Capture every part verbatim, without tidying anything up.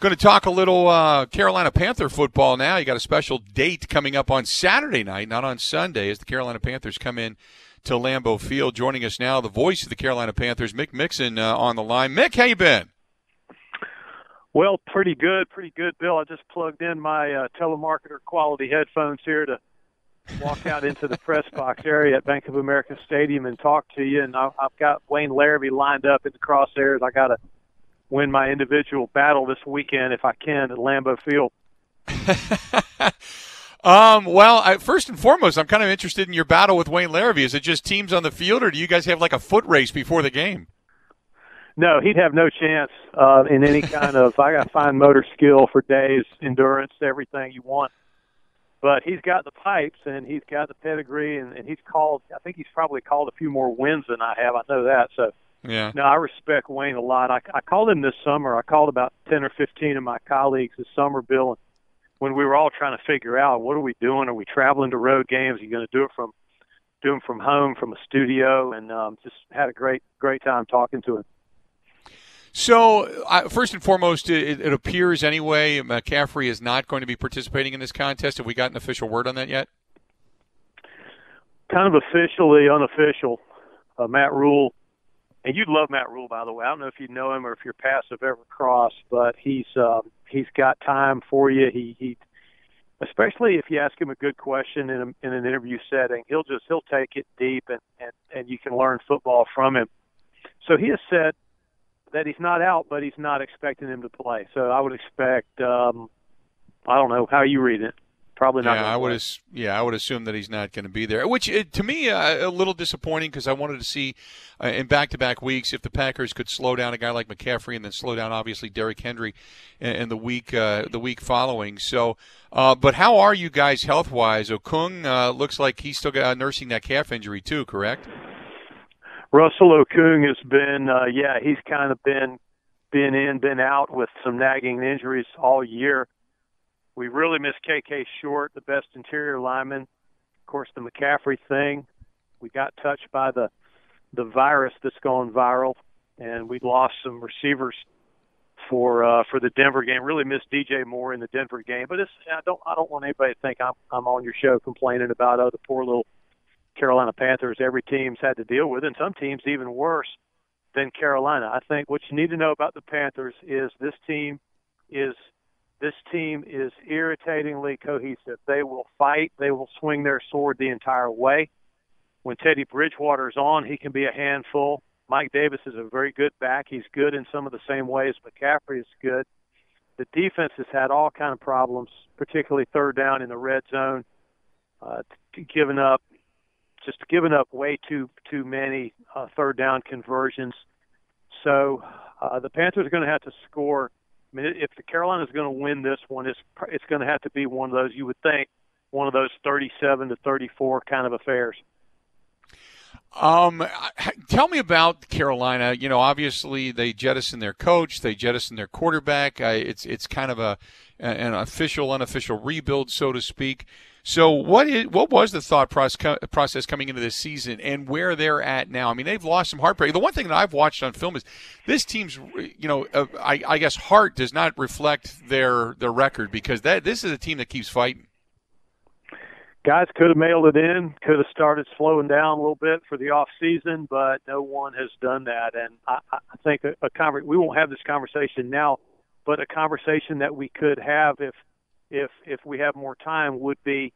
Going to talk a little uh, Carolina Panther football now. You got a special date coming up on Saturday night, not on Sunday, as the Carolina Panthers come in to Lambeau Field. Joining us now, the voice of the Carolina Panthers, Mick Mixon, uh, on the line. Mick, how you been? Well, pretty good, pretty good, Bill. I just plugged in my uh, telemarketer quality headphones here to walk out into the press box area at Bank of America Stadium and talk to you. And I, I've got Wayne Larrabee lined up in the crosshairs. I got a win my individual battle this weekend if I can at Lambeau Field. um, well, I, first and foremost, I'm kind of interested in your battle with Wayne Larrabee. Is it just teams on the field, or do you guys have like a foot race before the game? No, he'd have no chance uh, in any kind of – I got fine motor skill for days, endurance, everything you want. But he's got the pipes, and he's got the pedigree, and, and he's called – I think he's probably called a few more wins than I have. I know that, so – Yeah. No, I respect Wayne a lot. I, I called him this summer. I called about ten or fifteen of my colleagues this summer, Bill, and when we were all trying to figure out, what are we doing? Are we traveling to road games? Are you going to do it from do them from home, from a studio? And um, just had a great, great time talking to him. So, uh, first and foremost, it, it appears anyway McCaffrey is not going to be participating in this contest. Have we gotten official word on that yet? Kind of officially unofficial. Uh, Matt Rule. And you'd love Matt Rule, by the way. I don't know if you know him or if your paths have ever crossed, but he's uh, he's got time for you. He, he, especially if you ask him a good question in, a, in an interview setting, he'll just he'll take it deep, and, and, and you can learn football from him. So he has said that he's not out, but he's not expecting him to play. So I would expect, um, I don't know, how you read it. Probably not. Yeah, I would. Ass- yeah, I would assume that he's not going to be there, which uh, to me uh, a little disappointing because I wanted to see uh, in back-to-back weeks if the Packers could slow down a guy like McCaffrey and then slow down obviously Derrick Henry in, in the week uh, the week following. So, uh, but how are you guys health-wise? Okung uh, looks like he's still got, uh, nursing that calf injury too, correct? Russell Okung has been, uh, yeah, he's kind of been been in, been out with some nagging injuries all year. We really miss K K. Short, the best interior lineman. Of course, the McCaffrey thing. We got touched by the the virus that's gone viral, and we lost some receivers for uh, for the Denver game. Really miss D J. Moore in the Denver game. But it's, I don't I don't want anybody to think I'm I'm on your show complaining about oh the poor little Carolina Panthers. Every team's had to deal with, and some teams even worse than Carolina. I think what you need to know about the Panthers is this team is. This team is irritatingly cohesive. They will fight. They will swing their sword the entire way. When Teddy Bridgewater is on, he can be a handful. Mike Davis is a very good back. He's good in some of the same ways McCaffrey is good. The defense has had all kind of problems, particularly third down in the red zone, uh, giving up, just giving up way too too many uh, third down conversions. So uh, the Panthers are going to have to score. I mean, if the Carolina's going to win this one, it's it's going to have to be one of those, you would think, one of those thirty-seven to thirty-four kind of affairs. Um, tell me about Carolina. You know, obviously they jettisoned their coach, they jettisoned their quarterback. Uh, it's it's kind of a an official, unofficial rebuild, so to speak. So what is what was the thought process coming into this season, and where they're at now? I mean, they've lost some heartbreak. The one thing that I've watched on film is this team's, you know, uh, I, I guess heart does not reflect their their record, because that this is a team that keeps fighting. Guys could have mailed it in, could have started slowing down a little bit for the off season, but no one has done that. And I, I think a, a conver- we won't have this conversation now, but a conversation that we could have if if if we have more time would be,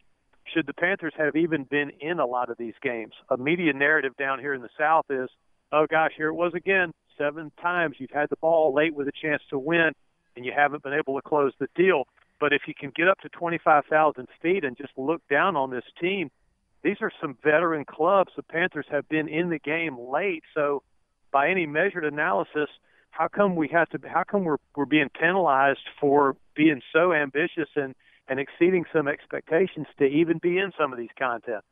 should the Panthers have even been in a lot of these games? A media narrative down here in the South is, oh, gosh, here it was again. Seven times you've had the ball late with a chance to win, and you haven't been able to close the deal. But if you can get up to twenty-five thousand feet and just look down on this team, these are some veteran clubs. The Panthers have been in the game late. So by any measured analysis, how come we have to? How come we're we're being penalized for being so ambitious and, and exceeding some expectations to even be in some of these contests?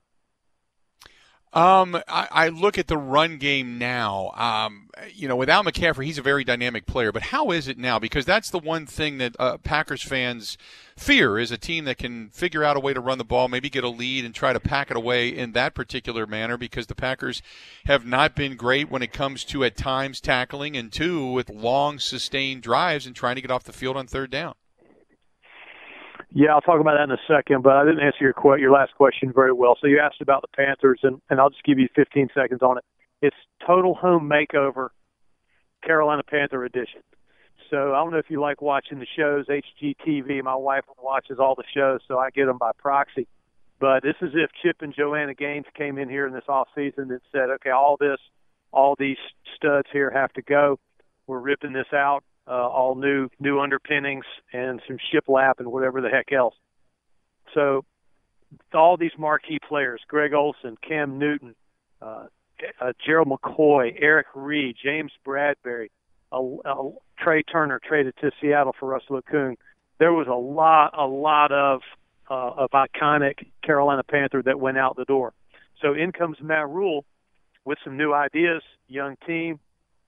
Um, I, I look at the run game now. Um, you know, without McCaffrey, he's a very dynamic player. But how is it now? Because that's the one thing that uh, Packers fans fear, is a team that can figure out a way to run the ball, maybe get a lead and try to pack it away in that particular manner, because the Packers have not been great when it comes to, at times, tackling, and two, with long, sustained drives and trying to get off the field on third down. Yeah, I'll talk about that in a second, but I didn't answer your qu- your last question very well. So you asked about the Panthers, and, and I'll just give you fifteen seconds on it. It's Total Home Makeover, Carolina Panther edition. So I don't know if you like watching the shows, H G T V. My wife watches all the shows, so I get them by proxy. But this is if Chip and Joanna Gaines came in here in this offseason and said, okay, all this, all these studs here have to go. We're ripping this out. Uh, all new new underpinnings and some shiplap and whatever the heck else. So all these marquee players, Greg Olson, Cam Newton, uh, uh, Gerald McCoy, Eric Reid, James Bradbury, uh, uh, Trey Turner traded to Seattle for Russell Okung. There was a lot, a lot of, uh, of iconic Carolina Panther that went out the door. So in comes Matt Rule with some new ideas, young team,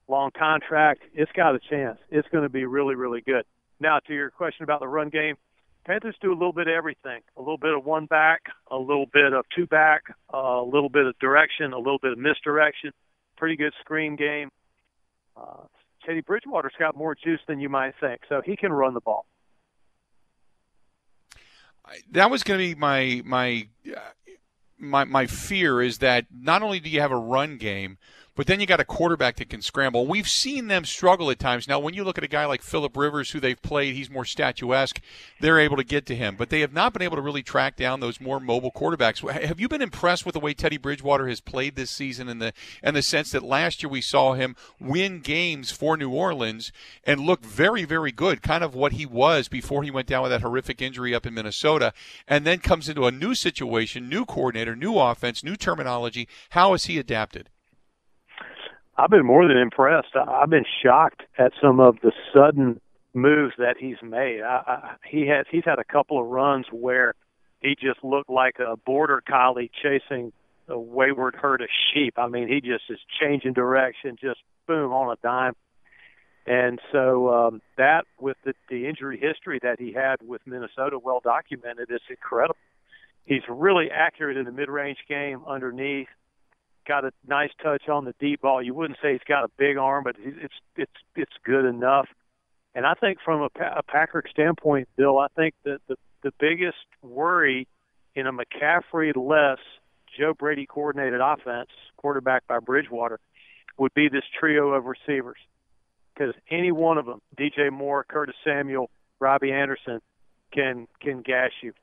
long contract. It's got a chance. It's going to be really, really good. Now, to your question about the run game, Panthers do a little bit of everything, a little bit of one back, a little bit of two back, a little bit of direction, a little bit of misdirection, pretty good screen game. Uh, Teddy Bridgewater's got more juice than you might think, so he can run the ball. That was going to be my my uh, my my fear, is that not only do you have a run game, but then you got a quarterback that can scramble. We've seen them struggle at times. Now, when you look at a guy like Phillip Rivers, who they've played, he's more statuesque. They're able to get to him. But they have not been able to really track down those more mobile quarterbacks. Have you been impressed with the way Teddy Bridgewater has played this season, in the in the sense that last year we saw him win games for New Orleans and look very, very good, kind of what he was before he went down with that horrific injury up in Minnesota, and then comes into a new situation, new coordinator, new offense, new terminology. How has he adapted? I've been more than impressed. I've been shocked at some of the sudden moves that he's made. I, I, he has he's had a couple of runs where he just looked like a border collie chasing a wayward herd of sheep. I mean, he just is changing direction, just boom, on a dime. And so um, that, with the, the injury history that he had with Minnesota, well documented, it's incredible. He's really accurate in the mid-range game, underneath. Got a nice touch on the deep ball. You wouldn't say he's got a big arm, but it's it's it's good enough. And I think from a, a Packer standpoint, Bill, I think that the, the biggest worry in a McCaffrey-less, Joe Brady-coordinated offense, quarterback by Bridgewater, would be this trio of receivers. Because any one of them, D J. Moore, Curtis Samuel, Robbie Anderson, can can gash you.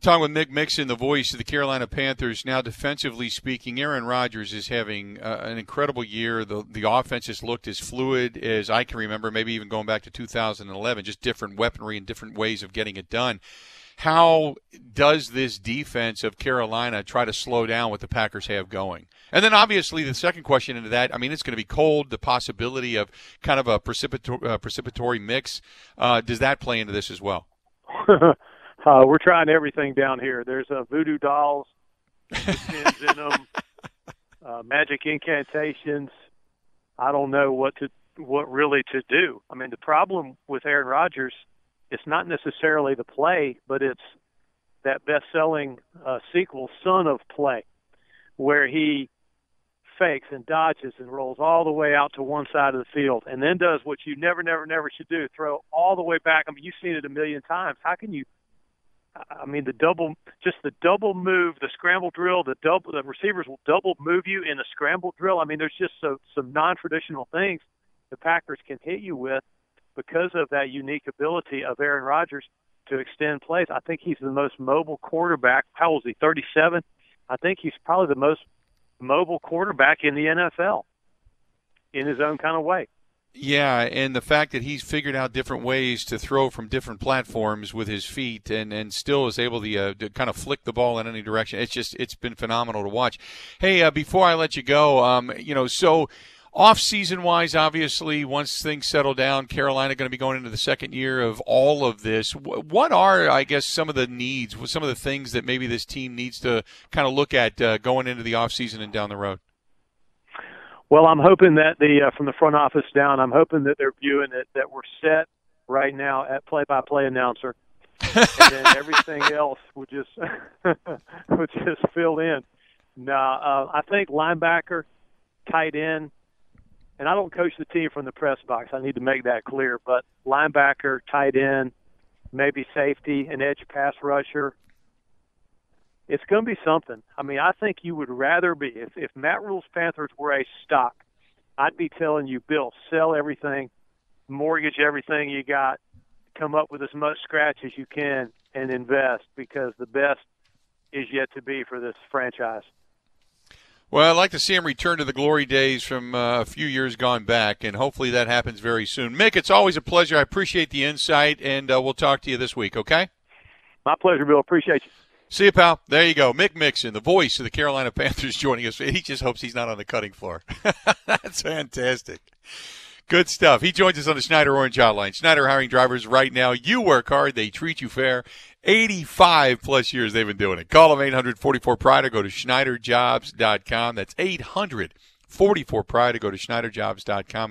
Talking with Mick Mixon, the voice of the Carolina Panthers. Now, defensively speaking, Aaron Rodgers is having uh, an incredible year. The the offense has looked as fluid as I can remember, maybe even going back to two thousand eleven, just different weaponry and different ways of getting it done. How does this defense of Carolina try to slow down what the Packers have going? And then, obviously, the second question into that, I mean, it's going to be cold, the possibility of kind of a precipito- uh, precipitory mix. Uh, does that play into this as well? Uh, we're trying everything down here. There's uh, voodoo dolls, pins in them, uh, magic incantations. I don't know what to what really to do. I mean, the problem with Aaron Rodgers, it's not necessarily the play, but it's that best-selling uh, sequel, Son of Play, where he fakes and dodges and rolls all the way out to one side of the field, and then does what you never, never, never should do, throw all the way back. I mean, you've seen it a million times. How can you – I mean, the double, just the double move, the scramble drill, the double, the receivers will double move you in a scramble drill. I mean, there's just so, some non-traditional things the Packers can hit you with. because of that unique ability of Aaron Rodgers to extend plays. I think he's the most mobile quarterback. How old is he, thirty-seven? I think he's probably the most mobile quarterback in the N F L in his own kind of way. Yeah, and the fact that he's figured out different ways to throw from different platforms with his feet and, and still is able to, uh, to kind of flick the ball in any direction, it's just it's been phenomenal to watch. Hey, uh, before I let you go, um, you know, so off-season-wise, obviously, once things settle down, Carolina going to be going into the second year of all of this. What are, I guess, some of the needs, some of the things that maybe this team needs to kind of look at uh, going into the off-season and down the road? Well, I'm hoping that the uh, from the front office down, I'm hoping that they're viewing it that we're set right now at play-by-play announcer, and then everything else would just would just fill in. Now, uh, I think linebacker, tight end, and I don't coach the team from the press box. I need to make that clear. But linebacker, tight end, maybe safety, an edge pass rusher. It's going to be something. I mean, I think you would rather be, if, if Matt Rule's Panthers were a stock, I'd be telling you, Bill, sell everything, mortgage everything you got, come up with as much scratch as you can, and invest, because the best is yet to be for this franchise. Well, I'd like to see him return to the glory days from uh, a few years gone back, and hopefully that happens very soon. Mick, it's always a pleasure. I appreciate the insight, and uh, we'll talk to you this week, okay? My pleasure, Bill. Appreciate you. See you, pal. There you go. Mick Mixon, the voice of the Carolina Panthers, joining us. He just hopes he's not on the cutting floor. That's fantastic. Good stuff. He joins us on the Schneider Orange Hotline. Schneider hiring drivers right now. You work hard. They treat you fair. eighty-five plus years they've been doing it. Call them eight hundred forty-four P R I D E or go to Schneider Jobs dot com. That's eight hundred forty-four P R I D E or go to Schneider Jobs dot com.